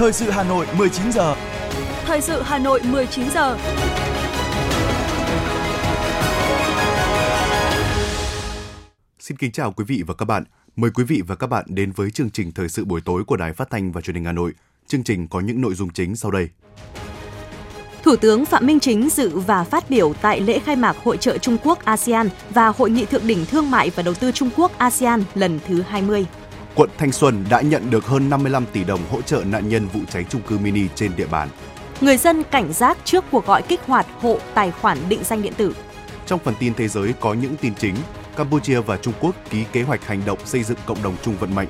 Thời sự Hà Nội 19 giờ. Thời sự Hà Nội 19 giờ. Xin kính chào quý vị và các bạn. Mời quý vị và các bạn đến với chương trình Thời sự buổi tối của Đài Phát thanh và Truyền hình Hà Nội. Chương trình có những nội dung chính sau đây. Thủ tướng Phạm Minh Chính dự và phát biểu tại lễ khai mạc Hội chợ Trung Quốc ASEAN và Hội nghị Thượng đỉnh Thương mại và Đầu tư Trung Quốc ASEAN lần thứ 20. Quận Thanh Xuân đã nhận được hơn 55 tỷ đồng hỗ trợ nạn nhân vụ cháy chung cư mini trên địa bàn. Người dân cảnh giác trước cuộc gọi kích hoạt hộ tài khoản định danh điện tử. Trong phần tin thế giới có những tin chính, Campuchia và Trung Quốc ký kế hoạch hành động xây dựng cộng đồng chung vận mệnh.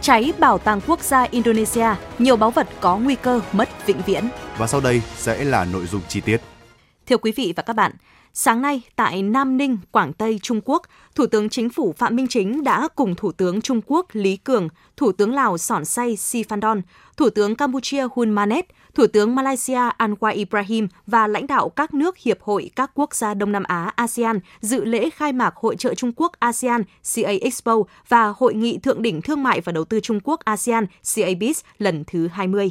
Cháy bảo tàng quốc gia Indonesia, nhiều báu vật có nguy cơ mất vĩnh viễn. Và sau đây sẽ là nội dung chi tiết. Thưa quý vị và các bạn, sáng nay tại Nam Ninh, Quảng Tây, Trung Quốc, Thủ tướng Chính phủ Phạm Minh Chính đã cùng Thủ tướng Trung Quốc Lý Cường, Thủ tướng Lào Sòn Say Si Phan Don, Thủ tướng Campuchia Hun Manet, Thủ tướng Malaysia Anwar Ibrahim và lãnh đạo các nước Hiệp hội các quốc gia Đông Nam Á ASEAN dự lễ khai mạc Hội chợ Trung Quốc ASEAN CAEXPO và Hội nghị Thượng đỉnh Thương mại và Đầu tư Trung Quốc ASEAN CABIS lần thứ 20.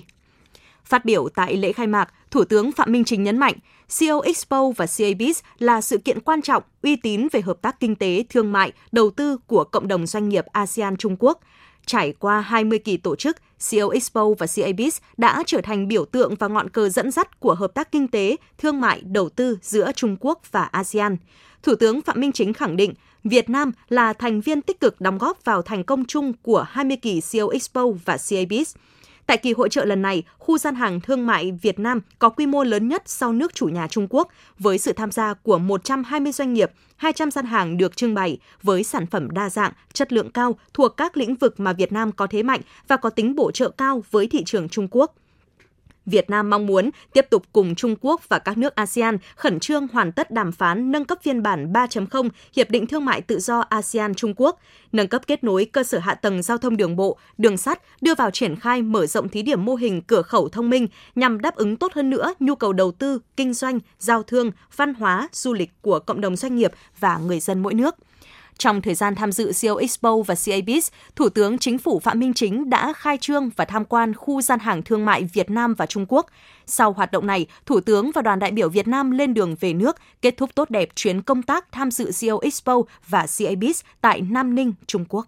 Phát biểu tại lễ khai mạc, Thủ tướng Phạm Minh Chính nhấn mạnh, CAEXPO và CABIS là sự kiện quan trọng, uy tín về hợp tác kinh tế, thương mại, đầu tư của cộng đồng doanh nghiệp ASEAN Trung Quốc. Trải qua 20 kỳ tổ chức, CAEXPO và CABIS đã trở thành biểu tượng và ngọn cờ dẫn dắt của hợp tác kinh tế, thương mại, đầu tư giữa Trung Quốc và ASEAN. Thủ tướng Phạm Minh Chính khẳng định, Việt Nam là thành viên tích cực đóng góp vào thành công chung của 20 kỳ CAEXPO và CABIS. Tại kỳ hội chợ lần này, khu gian hàng thương mại Việt Nam có quy mô lớn nhất sau nước chủ nhà Trung Quốc, với sự tham gia của 120 doanh nghiệp, 200 gian hàng được trưng bày, với sản phẩm đa dạng, chất lượng cao thuộc các lĩnh vực mà Việt Nam có thế mạnh và có tính bổ trợ cao với thị trường Trung Quốc. Việt Nam mong muốn tiếp tục cùng Trung Quốc và các nước ASEAN khẩn trương hoàn tất đàm phán nâng cấp phiên bản 3.0 Hiệp định Thương mại Tự do ASEAN-Trung Quốc, nâng cấp kết nối cơ sở hạ tầng giao thông đường bộ, đường sắt, đưa vào triển khai mở rộng thí điểm mô hình cửa khẩu thông minh nhằm đáp ứng tốt hơn nữa nhu cầu đầu tư, kinh doanh, giao thương, văn hóa, du lịch của cộng đồng doanh nghiệp và người dân mỗi nước. Trong thời gian tham dự CAEXPO và CABIS, Thủ tướng Chính phủ Phạm Minh Chính đã khai trương và tham quan khu gian hàng thương mại Việt Nam và Trung Quốc. Sau hoạt động này, Thủ tướng và đoàn đại biểu Việt Nam lên đường về nước, kết thúc tốt đẹp chuyến công tác tham dự CAEXPO và CABIS tại Nam Ninh, Trung Quốc.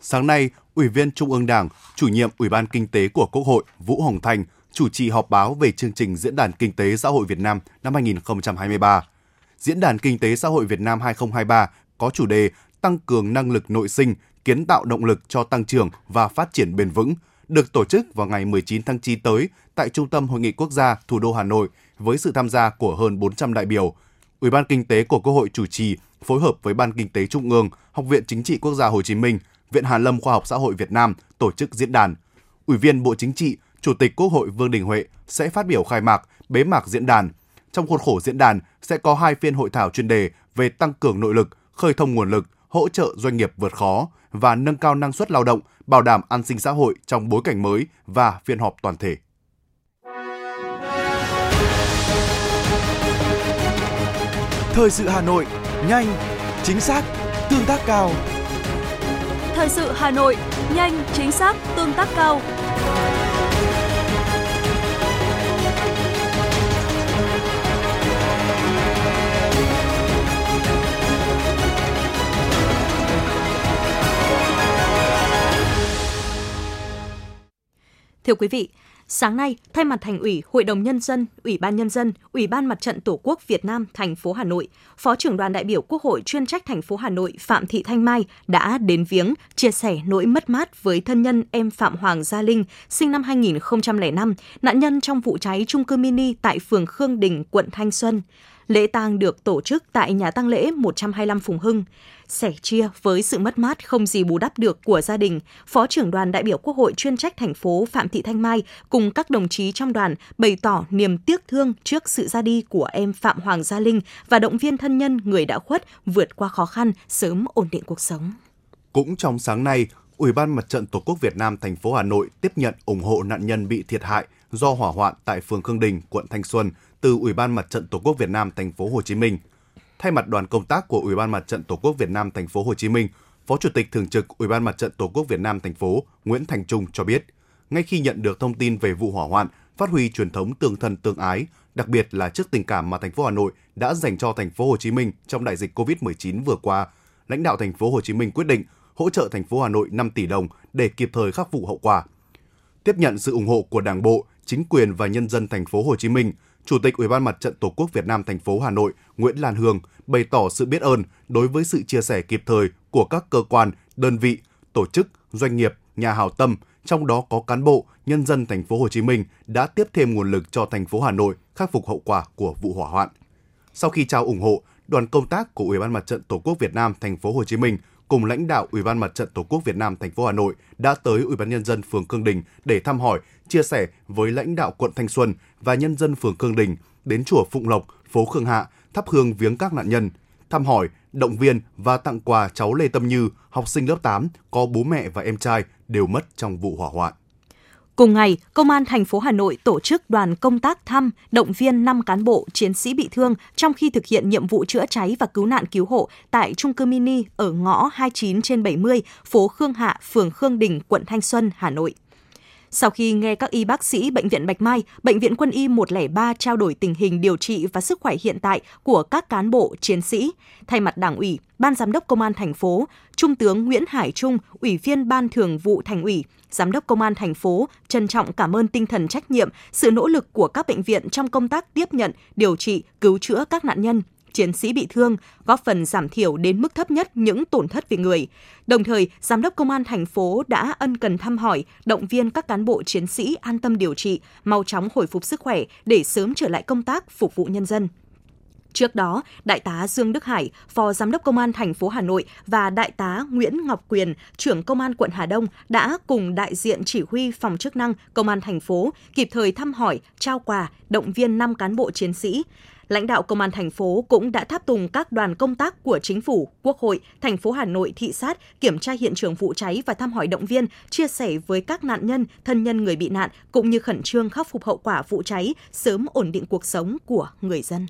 Sáng nay, Ủy viên Trung ương Đảng, Chủ nhiệm Ủy ban Kinh tế của Quốc hội Vũ Hồng Thanh chủ trì họp báo về chương trình Diễn đàn Kinh tế Xã hội Việt Nam năm 2023. Diễn đàn Kinh tế Xã hội Việt Nam 2023 có chủ đề Tăng cường năng lực nội sinh, kiến tạo động lực cho tăng trưởng và phát triển bền vững, được tổ chức vào ngày 19 tháng 9 tới tại Trung tâm Hội nghị Quốc gia thủ đô Hà Nội với sự tham gia của hơn 400 đại biểu. Ủy ban Kinh tế của Quốc hội chủ trì, phối hợp với Ban Kinh tế Trung ương, Học viện Chính trị Quốc gia Hồ Chí Minh, Viện Hàn lâm Khoa học Xã hội Việt Nam tổ chức diễn đàn. Ủy viên Bộ Chính trị, Chủ tịch Quốc hội Vương Đình Huệ sẽ phát biểu khai mạc, bế mạc diễn đàn. Trong khuôn khổ diễn đàn sẽ có 2 phiên hội thảo chuyên đề về tăng cường nội lực, khơi thông nguồn lực, hỗ trợ doanh nghiệp vượt khó và nâng cao năng suất lao động, bảo đảm an sinh xã hội trong bối cảnh mới và phiên họp toàn thể. Thời sự Hà Nội, nhanh, chính xác, tương tác cao. Thời sự Hà Nội, nhanh, chính xác, tương tác cao. Thưa quý vị, sáng nay, thay mặt Thành ủy, Hội đồng Nhân dân, Ủy ban Nhân dân, Ủy ban Mặt trận Tổ quốc Việt Nam, thành phố Hà Nội, Phó trưởng đoàn đại biểu Quốc hội chuyên trách thành phố Hà Nội Phạm Thị Thanh Mai đã đến viếng, chia sẻ nỗi mất mát với thân nhân em Phạm Hoàng Gia Linh, sinh năm 2005, nạn nhân trong vụ cháy chung cư mini tại phường Khương Đình, quận Thanh Xuân. Lễ tang được tổ chức tại nhà tang lễ 125 Phùng Hưng. Sẻ chia với sự mất mát không gì bù đắp được của gia đình, Phó trưởng đoàn đại biểu Quốc hội chuyên trách thành phố Phạm Thị Thanh Mai cùng các đồng chí trong đoàn bày tỏ niềm tiếc thương trước sự ra đi của em Phạm Hoàng Gia Linh và động viên thân nhân người đã khuất vượt qua khó khăn, sớm ổn định cuộc sống. Cũng trong sáng nay, Ủy ban Mặt trận Tổ quốc Việt Nam thành phố Hà Nội tiếp nhận ủng hộ nạn nhân bị thiệt hại do hỏa hoạn tại phường Khương Đình, quận Thanh Xuân từ Ủy ban Mặt trận Tổ quốc Việt Nam thành phố Hồ Chí Minh. Thay mặt đoàn công tác của Ủy ban Mặt trận Tổ quốc Việt Nam thành phố Hồ Chí Minh, Phó Chủ tịch thường trực Ủy ban Mặt trận Tổ quốc Việt Nam thành phố Nguyễn Thành Trung cho biết, ngay khi nhận được thông tin về vụ hỏa hoạn, phát huy truyền thống tương thân tương ái, đặc biệt là trước tình cảm mà thành phố Hà Nội đã dành cho thành phố Hồ Chí Minh trong đại dịch Covid-19 vừa qua, lãnh đạo thành phố Hồ Chí Minh quyết định hỗ trợ thành phố Hà Nội 5 tỷ đồng để kịp thời khắc phục hậu quả. Tiếp nhận sự ủng hộ của Đảng bộ, chính quyền và nhân dân thành phố Hồ Chí Minh, Chủ tịch Ủy ban Mặt trận Tổ quốc Việt Nam thành phố Hà Nội Nguyễn Lan Hương bày tỏ sự biết ơn đối với sự chia sẻ kịp thời của các cơ quan, đơn vị, tổ chức, doanh nghiệp, nhà hảo tâm, trong đó có cán bộ, nhân dân thành phố Hồ Chí Minh đã tiếp thêm nguồn lực cho thành phố Hà Nội khắc phục hậu quả của vụ hỏa hoạn. Sau khi trao ủng hộ, đoàn công tác của Ủy ban Mặt trận Tổ quốc Việt Nam thành phố Hồ Chí Minh cùng lãnh đạo Ủy ban Mặt trận Tổ quốc Việt Nam thành phố Hà Nội đã tới Ủy ban nhân dân phường Khương Đình để thăm hỏi, chia sẻ với lãnh đạo quận Thanh Xuân và nhân dân phường Khương Đình, đến chùa Phụng Lộc, phố Khương Hạ thắp hương viếng các nạn nhân, thăm hỏi, động viên và tặng quà cháu Lê Tâm Như, học sinh lớp 8 có bố mẹ và em trai đều mất trong vụ hỏa hoạn. Cùng ngày, Công an thành phố Hà Nội tổ chức đoàn công tác thăm, động viên 5 cán bộ, chiến sĩ bị thương trong khi thực hiện nhiệm vụ chữa cháy và cứu nạn cứu hộ tại chung cư mini ở ngõ 29/70, phố Khương Hạ, phường Khương Đình, quận Thanh Xuân, Hà Nội. Sau khi nghe các y bác sĩ Bệnh viện Bạch Mai, Bệnh viện Quân y 103 trao đổi tình hình điều trị và sức khỏe hiện tại của các cán bộ, chiến sĩ, thay mặt Đảng ủy, Ban Giám đốc Công an thành phố, Trung tướng Nguyễn Hải Trung, Ủy viên Ban Thường vụ Thành ủy, Giám đốc Công an thành phố trân trọng cảm ơn tinh thần trách nhiệm, sự nỗ lực của các bệnh viện trong công tác tiếp nhận, điều trị, cứu chữa các nạn nhân, chiến sĩ bị thương, góp phần giảm thiểu đến mức thấp nhất những tổn thất về người. Đồng thời, Giám đốc Công an thành phố đã ân cần thăm hỏi, động viên các cán bộ chiến sĩ an tâm điều trị, mau chóng hồi phục sức khỏe để sớm trở lại công tác phục vụ nhân dân. Trước đó, Đại tá Dương Đức Hải, Phó Giám đốc Công an thành phố Hà Nội và Đại tá Nguyễn Ngọc Quyền, Trưởng Công an quận Hà Đông đã cùng đại diện chỉ huy phòng chức năng Công an thành phố kịp thời thăm hỏi, trao quà, động viên 5 cán bộ chiến sĩ. Lãnh đạo Công an thành phố cũng đã tháp tùng các đoàn công tác của Chính phủ, Quốc hội, thành phố Hà Nội thị sát, kiểm tra hiện trường vụ cháy và thăm hỏi động viên, chia sẻ với các nạn nhân, thân nhân người bị nạn, cũng như khẩn trương khắc phục hậu quả vụ cháy, sớm ổn định cuộc sống của người dân.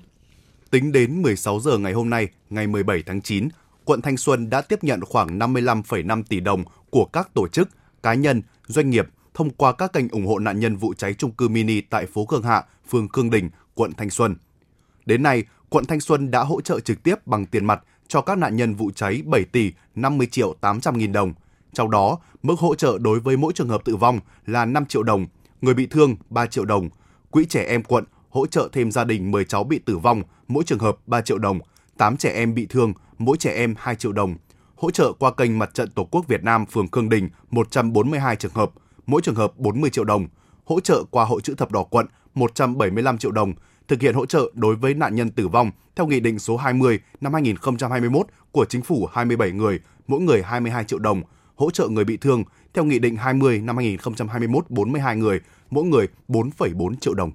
Tính đến 16 giờ ngày hôm nay, ngày 17 tháng 9, quận Thanh Xuân đã tiếp nhận khoảng 55,5 tỷ đồng của các tổ chức, cá nhân, doanh nghiệp thông qua các kênh ủng hộ nạn nhân vụ cháy chung cư mini tại phố Khương Hạ, phường Khương Đình, quận Thanh Xuân. Đến nay, quận Thanh Xuân đã hỗ trợ trực tiếp bằng tiền mặt cho các nạn nhân vụ cháy 7 tỷ 50 triệu 800 nghìn đồng. Trong đó, mức hỗ trợ đối với mỗi trường hợp tử vong là 5 triệu đồng, người bị thương 3 triệu đồng. Quỹ trẻ em quận hỗ trợ thêm gia đình 10 cháu bị tử vong, mỗi trường hợp 3 triệu đồng, 8 trẻ em bị thương, mỗi trẻ em 2 triệu đồng. Hỗ trợ qua kênh Mặt trận Tổ quốc Việt Nam phường Khương Đình 142 trường hợp, mỗi trường hợp 40 triệu đồng. Hỗ trợ qua Hội Chữ Thập Đỏ quận 175 triệu đồng. Thực hiện hỗ trợ đối với nạn nhân tử vong theo Nghị định số 20 năm 2021 của Chính phủ 27 người, mỗi người 22 triệu đồng. Hỗ trợ người bị thương theo Nghị định 20 năm 2021 42 người, mỗi người 4,4 triệu đồng.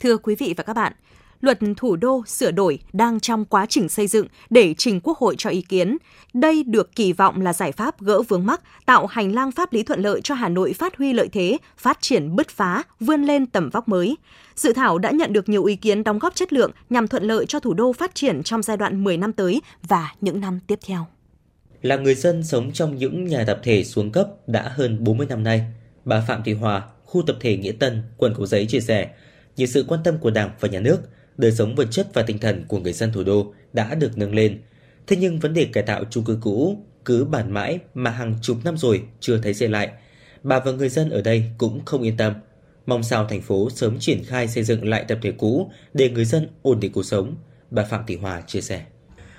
Thưa quý vị và các bạn, Luật Thủ đô sửa đổi đang trong quá trình xây dựng để trình Quốc hội cho ý kiến. Đây được kỳ vọng là giải pháp gỡ vướng mắc, tạo hành lang pháp lý thuận lợi cho Hà Nội phát huy lợi thế, phát triển bứt phá, vươn lên tầm vóc mới. Dự thảo đã nhận được nhiều ý kiến đóng góp chất lượng nhằm thuận lợi cho thủ đô phát triển trong giai đoạn 10 năm tới và những năm tiếp theo. Là người dân sống trong những nhà tập thể xuống cấp đã hơn 40 năm nay, bà Phạm Thị Hòa, khu tập thể Nghĩa Tân, quận Cầu Giấy chia sẻ, nhờ sự quan tâm của Đảng và Nhà nước, đời sống vật chất và tinh thần của người dân thủ đô đã được nâng lên. Thế nhưng vấn đề cải tạo chung cư cũ cứ bàn mãi mà hàng chục năm rồi chưa thấy dậy lại. Bà và người dân ở đây cũng không yên tâm, mong sao thành phố sớm triển khai xây dựng lại tập thể cũ để người dân ổn định cuộc sống. Bà Phạm Thị Hòa chia sẻ.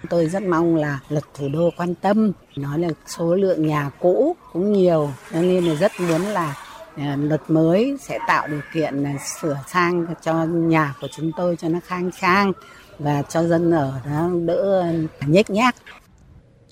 Tôi rất mong là Luật Thủ đô quan tâm, nói là số lượng nhà cũ cũng nhiều, nên là rất muốn là luật mới sẽ tạo điều kiện sửa sang cho nhà của chúng tôi cho nó khang trang và cho dân ở nó đỡ nhếch nhác.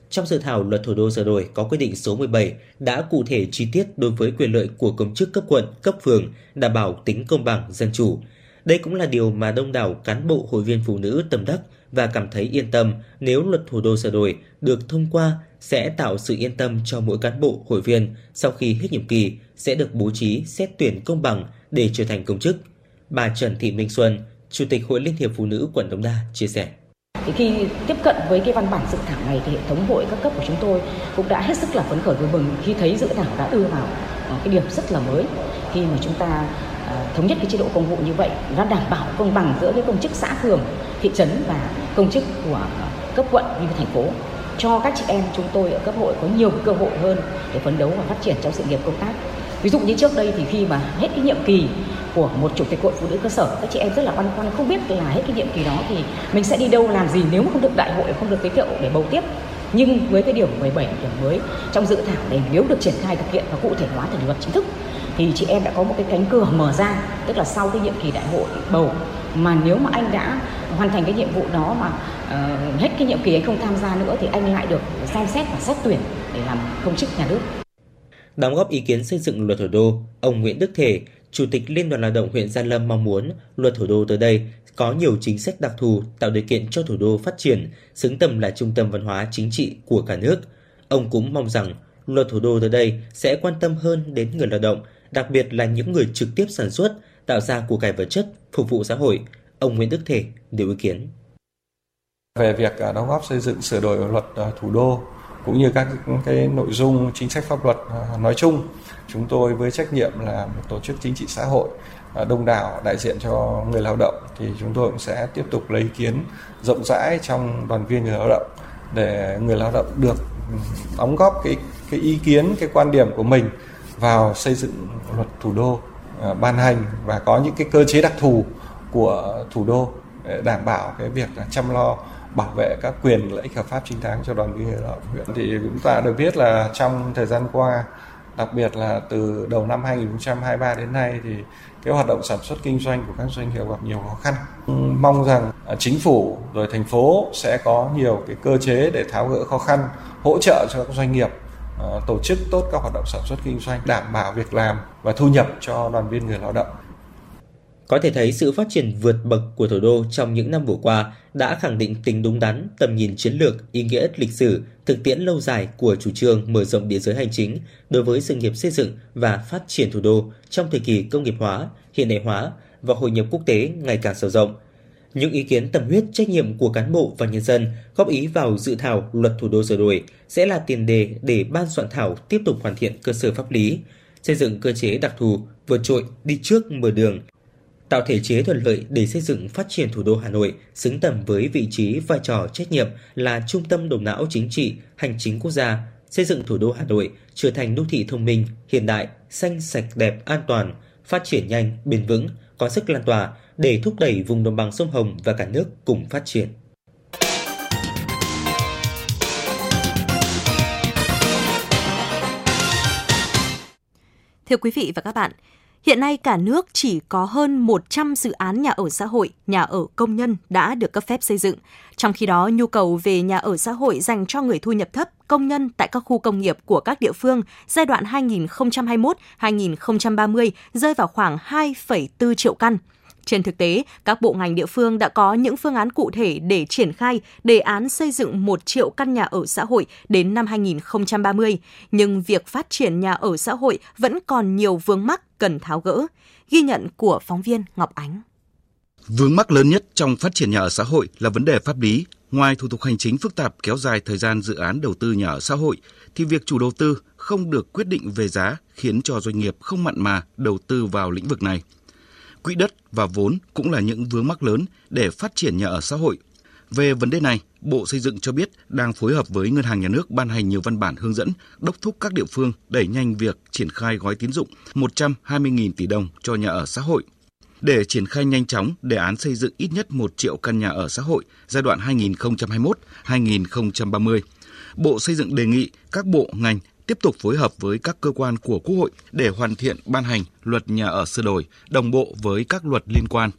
Trong dự thảo Luật Thủ đô sửa đổi có quy định số 17 đã cụ thể chi tiết đối với quyền lợi của công chức cấp quận, cấp phường, đảm bảo tính công bằng, dân chủ. Đây cũng là điều mà đông đảo cán bộ hội viên phụ nữ tâm đắc và cảm thấy yên tâm nếu Luật Thủ đô sửa đổi được thông qua sẽ tạo sự yên tâm cho mỗi cán bộ hội viên sau khi hết nhiệm kỳ sẽ được bố trí xét tuyển công bằng để trở thành công chức. Bà Trần Thị Minh Xuân, Chủ tịch Hội Liên hiệp Phụ nữ quận Đống Đa chia sẻ. Thì khi tiếp cận với cái văn bản dự thảo này thì hệ thống hội các cấp của chúng tôi cũng đã hết sức là phấn khởi vui mừng khi thấy dự thảo đã đưa vào cái điểm rất là mới, khi mà chúng ta thống nhất cái chế độ công vụ như vậy, nó đảm bảo công bằng giữa cái công chức xã phường, thị trấn và công chức của cấp quận như thành phố, cho các chị em chúng tôi ở cấp hội có nhiều cơ hội hơn để phấn đấu và phát triển trong sự nghiệp công tác. Ví dụ như trước đây thì khi mà hết cái nhiệm kỳ của một chủ tịch hội phụ nữ cơ sở, các chị em rất là băn khoăn không biết là hết cái nhiệm kỳ đó thì mình sẽ đi đâu làm gì nếu mà không được đại hội, không được giới thiệu để bầu tiếp. Nhưng với cái điểm 17 điểm mới trong dự thảo này, nếu được triển khai thực hiện và cụ thể hóa thành luật chính thức thì chị em đã có một cái cánh cửa mở ra, tức là sau cái nhiệm kỳ đại hội bầu mà nếu mà anh đã hoàn thành cái nhiệm vụ đó mà hết cái nhiệm kỳ anh không tham gia nữa thì anh lại được xem xét và xét tuyển để làm công chức nhà nước. Đóng góp ý kiến xây dựng luật thủ đô, ông Nguyễn Đức Thể, Chủ tịch Liên đoàn Lao động huyện Gia Lâm mong muốn luật thủ đô tới đây có nhiều chính sách đặc thù tạo điều kiện cho thủ đô phát triển, xứng tầm là trung tâm văn hóa chính trị của cả nước. Ông cũng mong rằng luật thủ đô tới đây sẽ quan tâm hơn đến người lao động, đặc biệt là những người trực tiếp sản xuất, tạo ra của cải vật chất, phục vụ xã hội. Ông Nguyễn Đức Thể nêu ý kiến. Về việc đóng góp xây dựng sửa đổi luật thủ đô, cũng như các cái nội dung chính sách pháp luật nói chung, chúng tôi với trách nhiệm là một tổ chức chính trị xã hội đông đảo đại diện cho người lao động thì chúng tôi cũng sẽ tiếp tục lấy ý kiến rộng rãi trong đoàn viên người lao động để người lao động được đóng góp cái ý kiến, cái quan điểm của mình vào xây dựng luật thủ đô ban hành và có những cái cơ chế đặc thù của thủ đô để đảm bảo cái việc chăm lo bảo vệ các quyền lợi ích hợp pháp chính đáng cho đoàn viên người lao động huyện. Thì chúng ta được biết là trong thời gian qua, đặc biệt là từ đầu năm 2023 đến nay thì cái hoạt động sản xuất kinh doanh của các doanh nghiệp gặp nhiều khó khăn. Mong rằng chính phủ rồi thành phố sẽ có nhiều cái cơ chế để tháo gỡ khó khăn, hỗ trợ cho các doanh nghiệp tổ chức tốt các hoạt động sản xuất kinh doanh, đảm bảo việc làm và thu nhập cho đoàn viên người lao động. Có thể thấy sự phát triển vượt bậc của thủ đô trong những năm vừa qua đã khẳng định tính đúng đắn, tầm nhìn chiến lược, ý nghĩa lịch sử, thực tiễn lâu dài của chủ trương mở rộng địa giới hành chính đối với sự nghiệp xây dựng và phát triển thủ đô trong thời kỳ công nghiệp hóa, hiện đại hóa và hội nhập quốc tế ngày càng sâu rộng. Những ý kiến tâm huyết trách nhiệm của cán bộ và nhân dân góp ý vào dự thảo luật thủ đô sửa đổi sẽ là tiền đề để ban soạn thảo tiếp tục hoàn thiện cơ sở pháp lý, xây dựng cơ chế đặc thù vượt trội đi trước mở đường, tạo thể chế thuận lợi để xây dựng phát triển thủ đô Hà Nội xứng tầm với vị trí, vai trò, trách nhiệm là trung tâm đầu não chính trị, hành chính quốc gia, xây dựng thủ đô Hà Nội trở thành đô thị thông minh, hiện đại, xanh, sạch, đẹp, an toàn, phát triển nhanh, bền vững, có sức lan tỏa để thúc đẩy vùng đồng bằng sông Hồng và cả nước cùng phát triển. Thưa quý vị và các bạn, hiện nay cả nước chỉ có hơn 100 dự án nhà ở xã hội, nhà ở công nhân đã được cấp phép xây dựng. Trong khi đó, nhu cầu về nhà ở xã hội dành cho người thu nhập thấp, công nhân tại các khu công nghiệp của các địa phương giai đoạn 2021-2030 rơi vào khoảng 2,4 triệu căn. Trên thực tế, các bộ ngành địa phương đã có những phương án cụ thể để triển khai đề án xây dựng 1 triệu căn nhà ở xã hội đến năm 2030. Nhưng việc phát triển nhà ở xã hội vẫn còn nhiều vướng mắc cần tháo gỡ. Ghi nhận của phóng viên Ngọc Ánh. Vướng mắc lớn nhất trong phát triển nhà ở xã hội là vấn đề pháp lý. Ngoài thủ tục hành chính phức tạp kéo dài thời gian dự án đầu tư nhà ở xã hội, thì việc chủ đầu tư không được quyết định về giá khiến cho doanh nghiệp không mặn mà đầu tư vào lĩnh vực này. Quỹ đất và vốn cũng là những vướng mắc lớn để phát triển nhà ở xã hội. Về vấn đề này, Bộ Xây dựng cho biết đang phối hợp với Ngân hàng Nhà nước ban hành nhiều văn bản hướng dẫn, đốc thúc các địa phương đẩy nhanh việc triển khai gói tín dụng 120.000 tỷ đồng cho nhà ở xã hội. Để triển khai nhanh chóng đề án xây dựng ít nhất 1 triệu căn nhà ở xã hội giai đoạn 2021-2030, Bộ Xây dựng đề nghị các bộ ngành tiếp tục phối hợp với các cơ quan của Quốc hội để hoàn thiện ban hành luật nhà ở sửa đổi đồng bộ với các luật liên quan.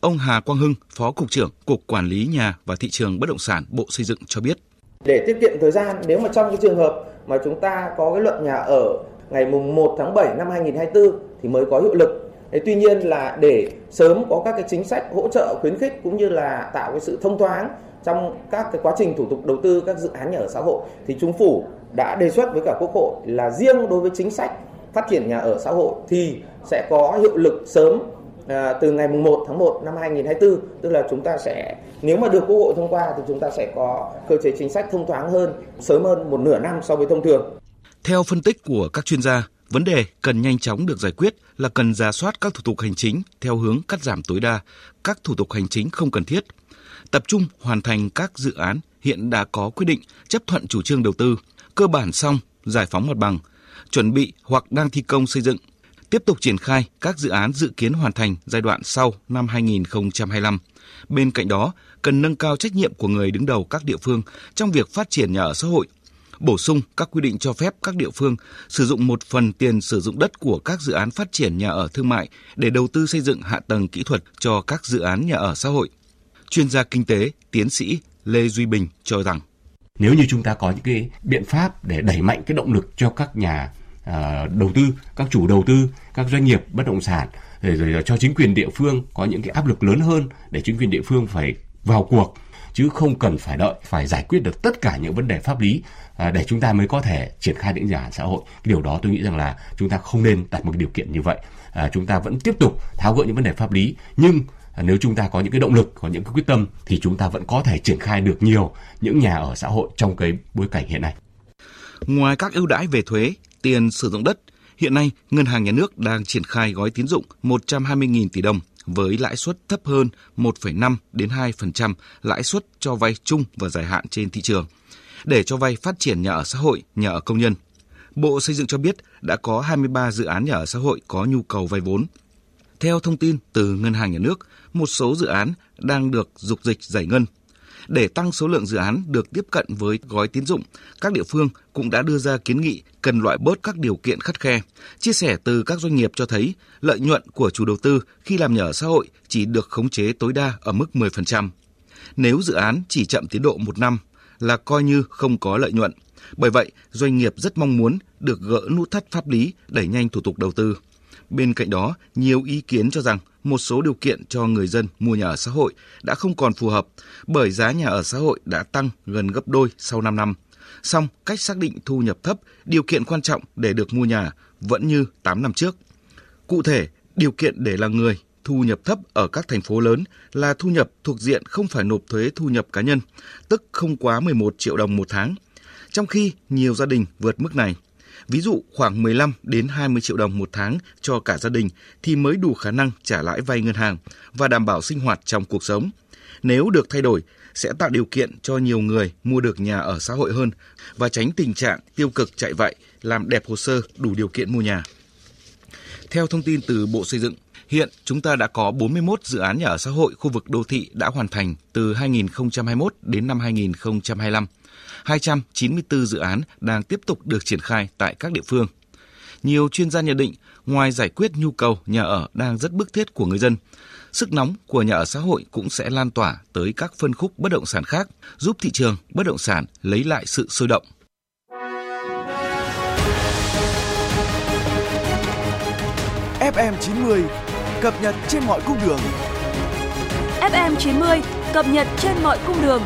Ông Hà Quang Hưng, Phó Cục trưởng Cục Quản lý Nhà và Thị trường Bất động sản Bộ Xây dựng cho biết. Để tiết kiệm thời gian, nếu mà trong cái trường hợp mà chúng ta có cái luật nhà ở ngày 1 tháng 7 năm 2024 thì mới có hiệu lực. Tuy nhiên là để sớm có các cái chính sách hỗ trợ khuyến khích cũng như là tạo cái sự thông thoáng trong các cái quá trình thủ tục đầu tư các dự án nhà ở xã hội thì chính phủ đã đề xuất với cả Quốc hội là riêng đối với chính sách phát triển nhà ở xã hội thì sẽ có hiệu lực sớm từ ngày 1 tháng 1 năm 2024, tức là chúng ta sẽ, nếu mà được Quốc hội thông qua thì chúng ta sẽ có cơ chế chính sách thông thoáng hơn, sớm hơn một nửa năm so với thông thường. Theo phân tích của các chuyên gia, vấn đề cần nhanh chóng được giải quyết là cần rà soát các thủ tục hành chính theo hướng cắt giảm tối đa các thủ tục hành chính không cần thiết, tập trung hoàn thành các dự án hiện đã có quyết định chấp thuận chủ trương đầu tư, cơ bản xong giải phóng mặt bằng, chuẩn bị hoặc đang thi công xây dựng, tiếp tục triển khai các dự án dự kiến hoàn thành giai đoạn sau năm 2025. Bên cạnh đó, cần nâng cao trách nhiệm của người đứng đầu các địa phương trong việc phát triển nhà ở xã hội, bổ sung các quy định cho phép các địa phương sử dụng một phần tiền sử dụng đất của các dự án phát triển nhà ở thương mại để đầu tư xây dựng hạ tầng kỹ thuật cho các dự án nhà ở xã hội. Chuyên gia kinh tế, tiến sĩ Lê Duy Bình cho rằng, nếu như chúng ta có những cái biện pháp để đẩy mạnh cái động lực cho các nhà đầu tư, các chủ đầu tư, các doanh nghiệp bất động sản, rồi cho chính quyền địa phương có những cái áp lực lớn hơn để chính quyền địa phương phải vào cuộc, chứ không cần phải đợi, phải giải quyết được tất cả những vấn đề pháp lý để chúng ta mới có thể triển khai những dự án xã hội. Cái điều đó tôi nghĩ rằng là chúng ta không nên đặt một cái điều kiện như vậy. Chúng ta vẫn tiếp tục tháo gỡ những vấn đề pháp lý, nhưng nếu chúng ta có những cái động lực, có những cái quyết tâm thì chúng ta vẫn có thể triển khai được nhiều những nhà ở xã hội trong cái bối cảnh hiện nay. Ngoài các ưu đãi về thuế, tiền sử dụng đất, hiện nay Ngân hàng Nhà nước đang triển khai gói tín dụng 120.000 tỷ đồng với lãi suất thấp hơn 1,5 đến 2% lãi suất cho vay chung và dài hạn trên thị trường để cho vay phát triển nhà ở xã hội, nhà ở công nhân. Bộ Xây dựng cho biết đã có 23 dự án nhà ở xã hội có nhu cầu vay vốn. Theo thông tin từ Ngân hàng Nhà nước, một số dự án đang được dục dịch giải ngân. Để tăng số lượng dự án được tiếp cận với gói tín dụng, các địa phương cũng đã đưa ra kiến nghị cần loại bớt các điều kiện khắt khe. Chia sẻ từ các doanh nghiệp cho thấy lợi nhuận của chủ đầu tư khi làm nhà ở xã hội chỉ được khống chế tối đa ở mức 10%. Nếu dự án chỉ chậm tiến độ 1 năm là coi như không có lợi nhuận. Bởi vậy, doanh nghiệp rất mong muốn được gỡ nút thắt pháp lý, đẩy nhanh thủ tục đầu tư. Bên cạnh đó, nhiều ý kiến cho rằng một số điều kiện cho người dân mua nhà ở xã hội đã không còn phù hợp bởi giá nhà ở xã hội đã tăng gần gấp đôi sau 5 năm. Song, cách xác định thu nhập thấp, điều kiện quan trọng để được mua nhà vẫn như 8 năm trước. Cụ thể, điều kiện để là người thu nhập thấp ở các thành phố lớn là thu nhập thuộc diện không phải nộp thuế thu nhập cá nhân, tức không quá 11 triệu đồng một tháng. Trong khi nhiều gia đình vượt mức này, ví dụ khoảng 15 đến 20 triệu đồng một tháng cho cả gia đình thì mới đủ khả năng trả lãi vay ngân hàng và đảm bảo sinh hoạt trong cuộc sống. Nếu được thay đổi, sẽ tạo điều kiện cho nhiều người mua được nhà ở xã hội hơn và tránh tình trạng tiêu cực chạy vạy, làm đẹp hồ sơ đủ điều kiện mua nhà. Theo thông tin từ Bộ Xây dựng, hiện chúng ta đã có 41 dự án nhà ở xã hội khu vực đô thị đã hoàn thành từ 2021 đến năm 2025. 294 dự án đang tiếp tục được triển khai tại các địa phương. Nhiều chuyên gia nhận định, ngoài giải quyết nhu cầu nhà ở đang rất bức thiết của người dân, sức nóng của nhà ở xã hội cũng sẽ lan tỏa tới các phân khúc bất động sản khác, giúp thị trường bất động sản lấy lại sự sôi động. FM90 cập nhật trên mọi cung đường. FM90 cập nhật trên mọi cung đường.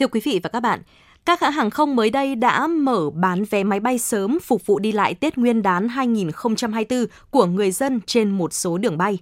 Thưa quý vị và các bạn, các hãng hàng không mới đây đã mở bán vé máy bay sớm phục vụ đi lại Tết Nguyên đán 2024 của người dân trên một số đường bay.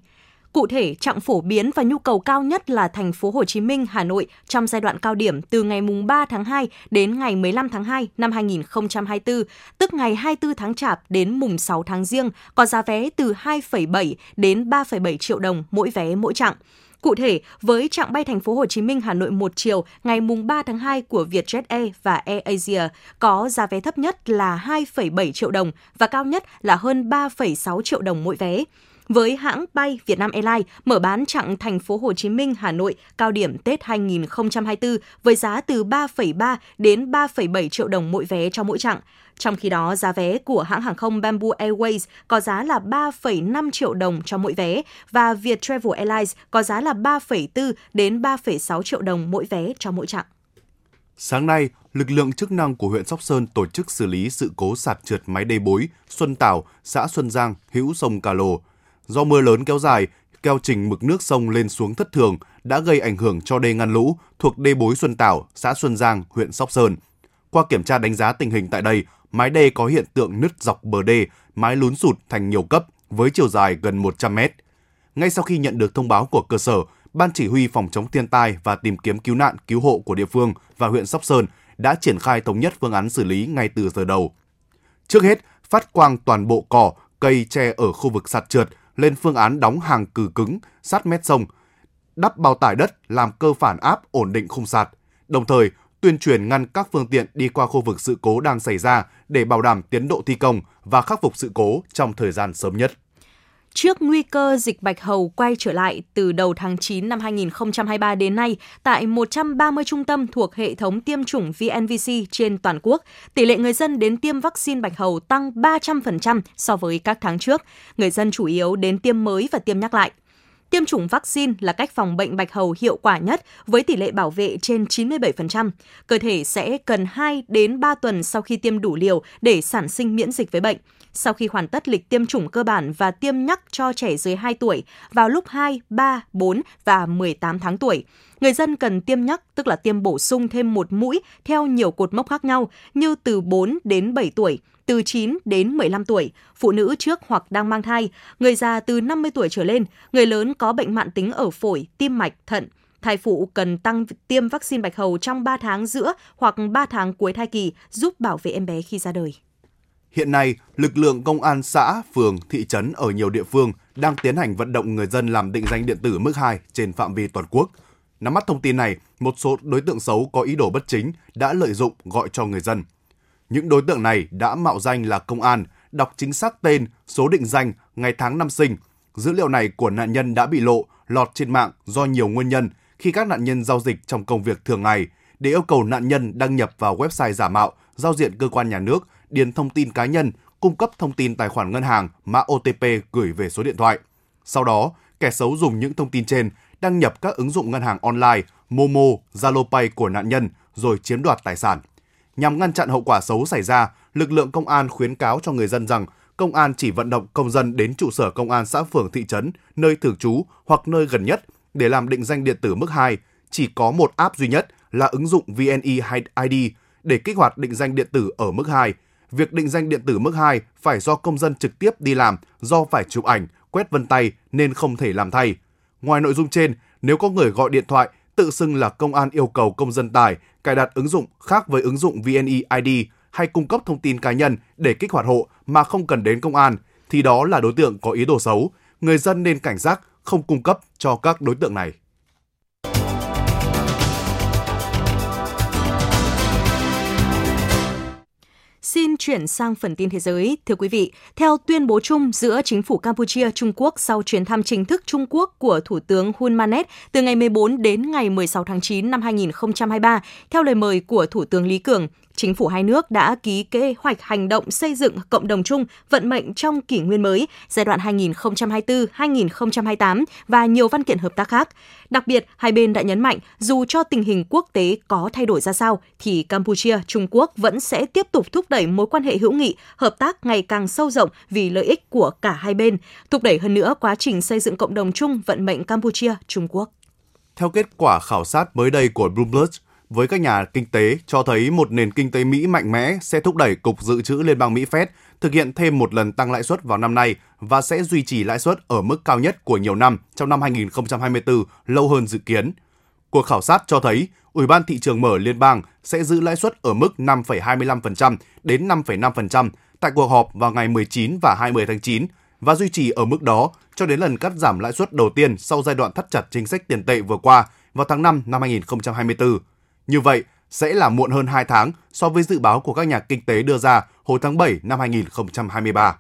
Cụ thể, chặng phổ biến và nhu cầu cao nhất là thành phố Hồ Chí Minh, Hà Nội trong giai đoạn cao điểm từ ngày 3 tháng 2 đến ngày 15 tháng 2 năm 2024, tức ngày 24 tháng Chạp đến mùng 6 tháng Giêng, có giá vé từ 2,7 đến 3,7 triệu đồng mỗi vé mỗi chặng. Cụ thể, với chặng bay thành phố Hồ Chí Minh Hà Nội một chiều ngày mùng 3 tháng 2 của Vietjet Air và AirAsia có giá vé thấp nhất là 2,7 triệu đồng và cao nhất là hơn 3,6 triệu đồng mỗi vé. Với hãng bay Vietnam Airlines mở bán chặng thành phố Hồ Chí Minh Hà Nội cao điểm Tết 2024 với giá từ 3,3 đến 3,7 triệu đồng mỗi vé cho mỗi chặng. Trong khi đó, giá vé của hãng hàng không Bamboo Airways có giá là 3,5 triệu đồng cho mỗi vé và Viettravel Airlines có giá là 3,4 đến 3,6 triệu đồng mỗi vé cho mỗi chặng. Sáng nay, lực lượng chức năng của huyện Sóc Sơn tổ chức xử lý sự cố sạt trượt máy đê bối Xuân Tảo, xã Xuân Giang, hữu sông Cà Lồ. do mưa lớn kéo dài, keo trình mực nước sông lên xuống thất thường đã gây ảnh hưởng cho đê ngăn lũ thuộc đê Bối Xuân Tảo, xã Xuân Giang, huyện Sóc Sơn. Qua kiểm tra đánh giá tình hình tại đây, mái đê có hiện tượng nứt dọc bờ đê, mái lún sụt thành nhiều cấp với chiều dài gần 100 mét. Ngay sau khi nhận được thông báo của cơ sở, Ban Chỉ huy Phòng chống thiên tai và tìm kiếm cứu nạn cứu hộ của địa phương và huyện Sóc Sơn đã triển khai thống nhất phương án xử lý ngay từ giờ đầu. Trước hết, phát quang toàn bộ cỏ, cây tre ở khu vực sạt trượt lên phương án đóng hàng cừ cứng sát mét sông, đắp bao tải đất làm cơ phản áp ổn định khung sạt, đồng thời tuyên truyền ngăn các phương tiện đi qua khu vực sự cố đang xảy ra để bảo đảm tiến độ thi công và khắc phục sự cố trong thời gian sớm nhất. Trước nguy cơ dịch bạch hầu quay trở lại từ đầu tháng 9 năm 2023 đến nay, tại 130 trung tâm thuộc hệ thống tiêm chủng VNVC trên toàn quốc, tỷ lệ người dân đến tiêm vaccine bạch hầu tăng 300% so với các tháng trước. Người dân chủ yếu đến tiêm mới và tiêm nhắc lại. Tiêm chủng vaccine là cách phòng bệnh bạch hầu hiệu quả nhất với tỷ lệ bảo vệ trên 97%. Cơ thể sẽ cần 2 đến 3 tuần sau khi tiêm đủ liều để sản sinh miễn dịch với bệnh. Sau khi hoàn tất lịch tiêm chủng cơ bản và tiêm nhắc cho trẻ dưới 2 tuổi vào lúc 2, 3, 4 và 18 tháng tuổi, người dân cần tiêm nhắc, tức là tiêm bổ sung thêm một mũi theo nhiều cột mốc khác nhau như từ 4 đến 7 tuổi, từ 9 đến 15 tuổi, phụ nữ trước hoặc đang mang thai, người già từ 50 tuổi trở lên, người lớn có bệnh mạn tính ở phổi, tim mạch, thận. Thai phụ cần tăng tiêm vaccine bạch hầu trong 3 tháng giữa hoặc 3 tháng cuối thai kỳ giúp bảo vệ em bé khi ra đời. Hiện nay, lực lượng công an xã, phường, thị trấn ở nhiều địa phương đang tiến hành vận động người dân làm định danh điện tử mức 2 trên phạm vi toàn quốc. Nắm bắt thông tin này, một số đối tượng xấu có ý đồ bất chính đã lợi dụng gọi cho người dân. Những đối tượng này đã mạo danh là công an, đọc chính xác tên, số định danh, ngày tháng năm sinh. Dữ liệu này của nạn nhân đã bị lộ, lọt trên mạng do nhiều nguyên nhân khi các nạn nhân giao dịch trong công việc thường ngày để yêu cầu nạn nhân đăng nhập vào website giả mạo, giao diện cơ quan nhà nước, điền thông tin cá nhân, cung cấp thông tin tài khoản ngân hàng, mã OTP gửi về số điện thoại. Sau đó, kẻ xấu dùng những thông tin trên đăng nhập các ứng dụng ngân hàng online, Momo, Zalo Pay của nạn nhân rồi chiếm đoạt tài sản. Nhằm ngăn chặn hậu quả xấu xảy ra, lực lượng công an khuyến cáo cho người dân rằng công an chỉ vận động công dân đến trụ sở công an xã, phường, thị trấn, nơi thường trú hoặc nơi gần nhất để làm định danh điện tử mức 2. Chỉ có một app duy nhất là ứng dụng VNEID để kích hoạt định danh điện tử ở mức 2. Việc định danh điện tử mức 2 phải do công dân trực tiếp đi làm, do phải chụp ảnh, quét vân tay nên không thể làm thay. Ngoài nội dung trên, nếu có người gọi điện thoại, tự xưng là công an yêu cầu công dân tải, cài đặt ứng dụng khác với ứng dụng VNEID hay cung cấp thông tin cá nhân để kích hoạt hộ mà không cần đến công an, thì đó là đối tượng có ý đồ xấu. Người dân nên cảnh giác, không cung cấp cho các đối tượng này. Xin chuyển sang phần tin thế giới. Thưa quý vị, theo tuyên bố chung giữa chính phủ Campuchia, Trung Quốc sau chuyến thăm chính thức Trung Quốc của Thủ tướng Hun Manet từ ngày 14 đến ngày 16 tháng 9 năm 2023, theo lời mời của Thủ tướng Lý Cường, chính phủ hai nước đã ký kế hoạch hành động xây dựng cộng đồng chung vận mệnh trong kỷ nguyên mới, giai đoạn 2024-2028 và nhiều văn kiện hợp tác khác. Đặc biệt, hai bên đã nhấn mạnh dù cho tình hình quốc tế có thay đổi ra sao, thì Campuchia, Trung Quốc vẫn sẽ tiếp tục thúc đẩy mối quan hệ hữu nghị, hợp tác ngày càng sâu rộng vì lợi ích của cả hai bên, thúc đẩy hơn nữa quá trình xây dựng cộng đồng chung vận mệnh Campuchia, Trung Quốc. Theo kết quả khảo sát mới đây của Bloomberg, với các nhà kinh tế cho thấy một nền kinh tế Mỹ mạnh mẽ sẽ thúc đẩy Cục Dự trữ Liên bang Mỹ Fed thực hiện thêm một lần tăng lãi suất vào năm nay và sẽ duy trì lãi suất ở mức cao nhất của nhiều năm trong năm 2024, lâu hơn dự kiến. Cuộc khảo sát cho thấy Ủy ban Thị trường Mở Liên bang sẽ giữ lãi suất ở mức 5,25% đến 5,5% tại cuộc họp vào ngày 19 và 20 tháng 9 và duy trì ở mức đó cho đến lần cắt giảm lãi suất đầu tiên sau giai đoạn thắt chặt chính sách tiền tệ vừa qua vào tháng 5 năm 2024. Như vậy, sẽ là muộn hơn 2 tháng so với dự báo của các nhà kinh tế đưa ra hồi tháng 7 năm 2023.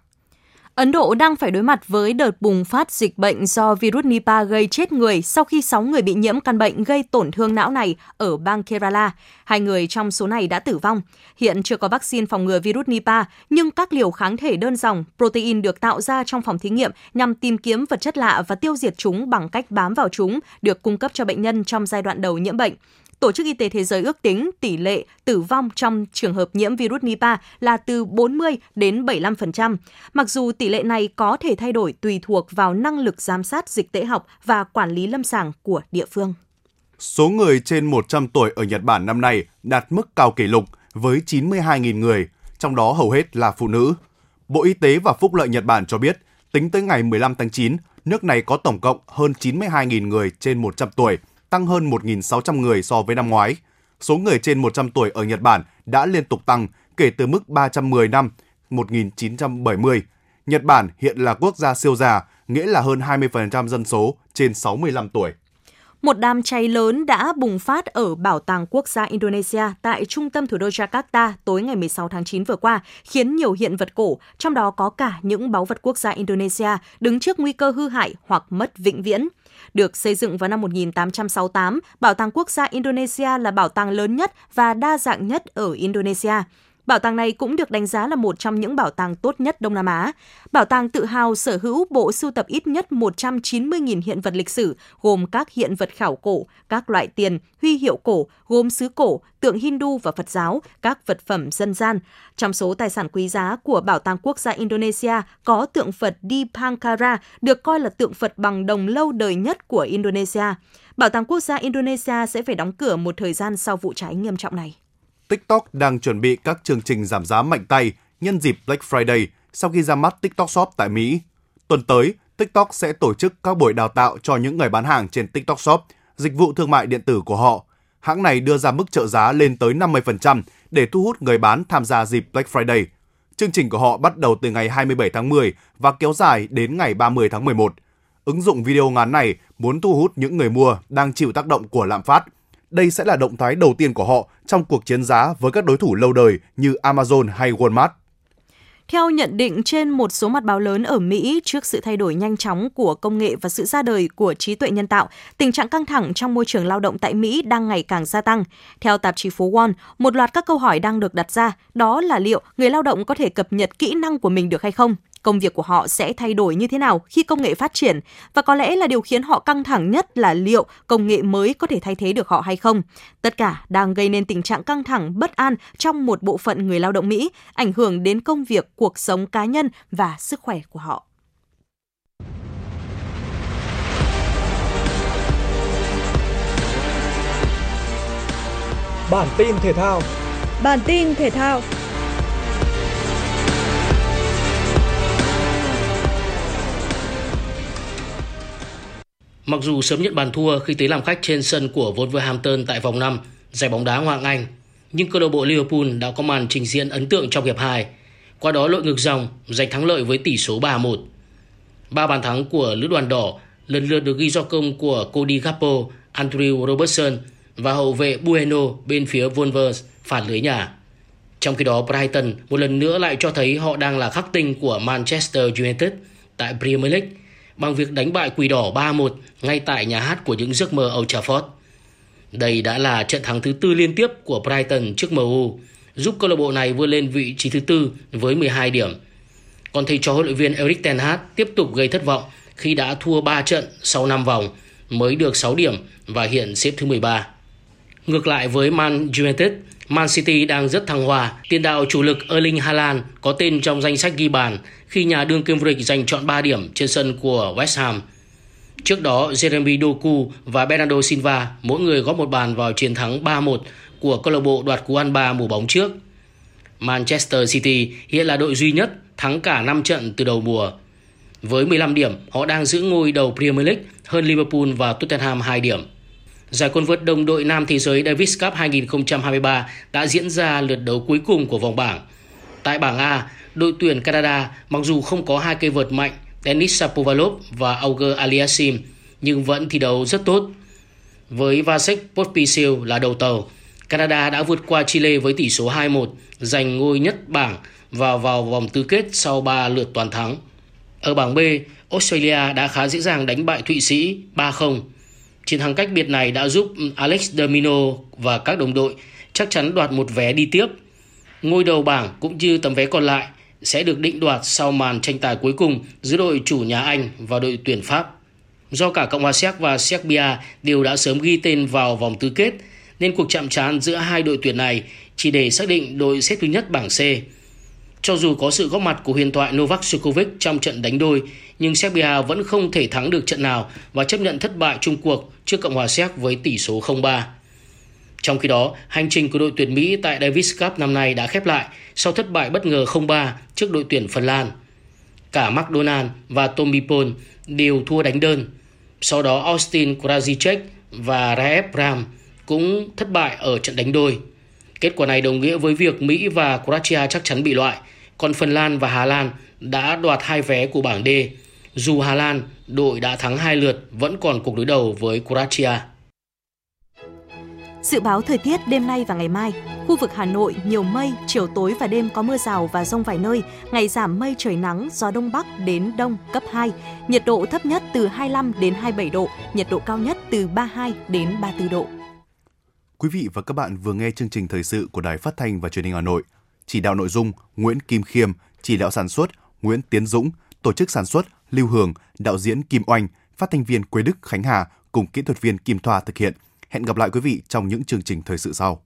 Ấn Độ đang phải đối mặt với đợt bùng phát dịch bệnh do virus Nipah gây chết người sau khi 6 người bị nhiễm căn bệnh gây tổn thương não này ở bang Kerala. 2 người trong số này đã tử vong. Hiện chưa có vaccine phòng ngừa virus Nipah, nhưng các liều kháng thể đơn dòng, protein được tạo ra trong phòng thí nghiệm nhằm tìm kiếm vật chất lạ và tiêu diệt chúng bằng cách bám vào chúng, được cung cấp cho bệnh nhân trong giai đoạn đầu nhiễm bệnh. Tổ chức Y tế Thế giới ước tính tỷ lệ tử vong trong trường hợp nhiễm virus Nipah là từ 40 đến 75%. Mặc dù tỷ lệ này có thể thay đổi tùy thuộc vào năng lực giám sát dịch tễ học và quản lý lâm sàng của địa phương. Số người trên 100 tuổi ở Nhật Bản năm nay đạt mức cao kỷ lục với 92.000 người, trong đó hầu hết là phụ nữ. Bộ Y tế và Phúc lợi Nhật Bản cho biết, tính tới ngày 15 tháng 9, nước này có tổng cộng hơn 92.000 người trên 100 tuổi, tăng hơn 1.600 người so với năm ngoái. Số người trên 100 tuổi ở Nhật Bản đã liên tục tăng kể từ mức 310 năm 1970. Nhật Bản hiện là quốc gia siêu già, nghĩa là hơn 20% dân số trên 65 tuổi. Một đám cháy lớn đã bùng phát ở Bảo tàng Quốc gia Indonesia tại trung tâm thủ đô Jakarta tối ngày 16 tháng 9 vừa qua, khiến nhiều hiện vật cổ, trong đó có cả những báu vật quốc gia Indonesia, đứng trước nguy cơ hư hại hoặc mất vĩnh viễn. Được xây dựng vào năm 1868, Bảo tàng Quốc gia Indonesia là bảo tàng lớn nhất và đa dạng nhất ở Indonesia. Bảo tàng này cũng được đánh giá là một trong những bảo tàng tốt nhất Đông Nam Á. Bảo tàng tự hào sở hữu bộ sưu tập ít nhất 190.000 hiện vật lịch sử, gồm các hiện vật khảo cổ, các loại tiền, huy hiệu cổ, gốm sứ cổ, tượng Hindu và Phật giáo, các vật phẩm dân gian. Trong số tài sản quý giá của Bảo tàng Quốc gia Indonesia có tượng Phật Dipankara, được coi là tượng Phật bằng đồng lâu đời nhất của Indonesia. Bảo tàng Quốc gia Indonesia sẽ phải đóng cửa một thời gian sau vụ cháy nghiêm trọng này. TikTok đang chuẩn bị các chương trình giảm giá mạnh tay nhân dịp Black Friday sau khi ra mắt TikTok Shop tại Mỹ. Tuần tới, TikTok sẽ tổ chức các buổi đào tạo cho những người bán hàng trên TikTok Shop, dịch vụ thương mại điện tử của họ. Hãng này đưa ra mức trợ giá lên tới 50% để thu hút người bán tham gia dịp Black Friday. Chương trình của họ bắt đầu từ ngày 27 tháng 10 và kéo dài đến ngày 30 tháng 11. Ứng dụng video ngắn này muốn thu hút những người mua đang chịu tác động của lạm phát. Đây sẽ là động thái đầu tiên của họ trong cuộc chiến giá với các đối thủ lâu đời như Amazon hay Walmart. Theo nhận định trên một số mặt báo lớn ở Mỹ, trước sự thay đổi nhanh chóng của công nghệ và sự ra đời của trí tuệ nhân tạo, tình trạng căng thẳng trong môi trường lao động tại Mỹ đang ngày càng gia tăng. Theo tạp chí Phố Wall, một loạt các câu hỏi đang được đặt ra, đó là liệu người lao động có thể cập nhật kỹ năng của mình được hay không? Công việc của họ sẽ thay đổi như thế nào khi công nghệ phát triển? Và có lẽ là điều khiến họ căng thẳng nhất là liệu công nghệ mới có thể thay thế được họ hay không? Tất cả đang gây nên tình trạng căng thẳng, bất an trong một bộ phận người lao động Mỹ, ảnh hưởng đến công việc, cuộc sống cá nhân và sức khỏe của họ. Bản tin thể thao. Mặc dù sớm nhận bàn thua khi tới làm khách trên sân của Wolverhampton tại vòng 5 giải bóng đá Ngoại hạng Anh, nhưng câu lạc bộ Liverpool đã có màn trình diễn ấn tượng trong hiệp 2. Qua đó lội ngược dòng, giành thắng lợi với tỷ số 3-1. 3 bàn thắng của lữ đoàn đỏ lần lượt được ghi do công của Cody Gakpo, Andrew Robertson và hậu vệ Bueno bên phía Wolves phản lưới nhà. Trong khi đó, Brighton một lần nữa lại cho thấy họ đang là khắc tinh của Manchester United tại Premier League, bằng việc đánh bại Quỷ Đỏ 3-1 ngay tại nhà hát của những giấc mơ Old Trafford. Đây đã là trận thắng thứ 4 liên tiếp của Brighton trước MU, giúp câu lạc bộ này vươn lên vị trí thứ 4 với 12 điểm. Còn thầy trò huấn luyện viên Erik ten Hag tiếp tục gây thất vọng khi đã thua 3 trận sau 5 vòng, mới được 6 điểm và hiện xếp thứ 13. Ngược lại với Man United, Man City đang rất thăng hoa. Tiền đạo chủ lực Erling Haaland có tên trong danh sách ghi bàn khi nhà đương kim vô địch giành trọn 3 điểm trên sân của West Ham. Trước đó, Jeremy Doku và Bernardo Silva mỗi người góp một bàn vào chiến thắng 3-1 của câu lạc bộ đoạt cú ăn 3 mùa bóng trước. Manchester City hiện là đội duy nhất thắng cả 5 trận từ đầu mùa. Với 15 điểm, họ đang giữ ngôi đầu Premier League hơn Liverpool và Tottenham 2 điểm. Giải quần vợt đồng đội nam thế giới Davis Cup 2023 đã diễn ra lượt đấu cuối cùng của vòng bảng. Tại bảng A, đội tuyển Canada mặc dù không có hai cây vợt mạnh Denis Shapovalov và Auger Aliassim nhưng vẫn thi đấu rất tốt. Với Vasek Pospisil là đầu tàu, Canada đã vượt qua Chile với tỷ số 2-1, giành ngôi nhất bảng và vào vòng tứ kết sau 3 lượt toàn thắng. Ở bảng B, Australia đã khá dễ dàng đánh bại Thụy Sĩ 3-0. Chiến thắng cách biệt này đã giúp Alex de Minaur và các đồng đội chắc chắn đoạt một vé đi tiếp. Ngôi đầu bảng cũng như tấm vé còn lại sẽ được định đoạt sau màn tranh tài cuối cùng giữa đội chủ nhà Anh và đội tuyển Pháp. Do cả Cộng hòa Séc và Serbia đều đã sớm ghi tên vào vòng tứ kết, nên cuộc chạm trán giữa hai đội tuyển này chỉ để xác định đội xếp thứ nhất bảng C. Cho dù có sự góp mặt của huyền thoại Novak Djokovic trong trận đánh đôi, nhưng Serbia vẫn không thể thắng được trận nào và chấp nhận thất bại chung cuộc trước Cộng hòa Séc với tỷ số 0-3. Trong khi đó, hành trình của đội tuyển Mỹ tại Davis Cup năm nay đã khép lại sau thất bại bất ngờ 0-3 trước đội tuyển Phần Lan. Cả McDonald và Tommy Paul đều thua đánh đơn. Sau đó Austin Krajicek và Raef Ram cũng thất bại ở trận đánh đôi. Kết quả này đồng nghĩa với việc Mỹ và Croatia chắc chắn bị loại, còn Phần Lan và Hà Lan đã đoạt hai vé của bảng D. Dù Hà Lan, đội đã thắng 2 lượt, vẫn còn cuộc đối đầu với Croatia. Dự báo thời tiết đêm nay và ngày mai, khu vực Hà Nội nhiều mây, chiều tối và đêm có mưa rào và dông vài nơi, ngày giảm mây trời nắng, gió đông bắc đến đông cấp 2, nhiệt độ thấp nhất từ 25 đến 27 độ, nhiệt độ cao nhất từ 32 đến 34 độ. Quý vị và các bạn vừa nghe chương trình thời sự của Đài Phát thanh và Truyền hình Hà Nội. Chỉ đạo nội dung Nguyễn Kim Khiêm, chỉ đạo sản xuất Nguyễn Tiến Dũng, tổ chức sản xuất Lưu Hường, đạo diễn Kim Oanh, phát thanh viên Quế Đức Khánh Hà cùng kỹ thuật viên Kim Thoa thực hiện. Hẹn gặp lại quý vị trong những chương trình thời sự sau.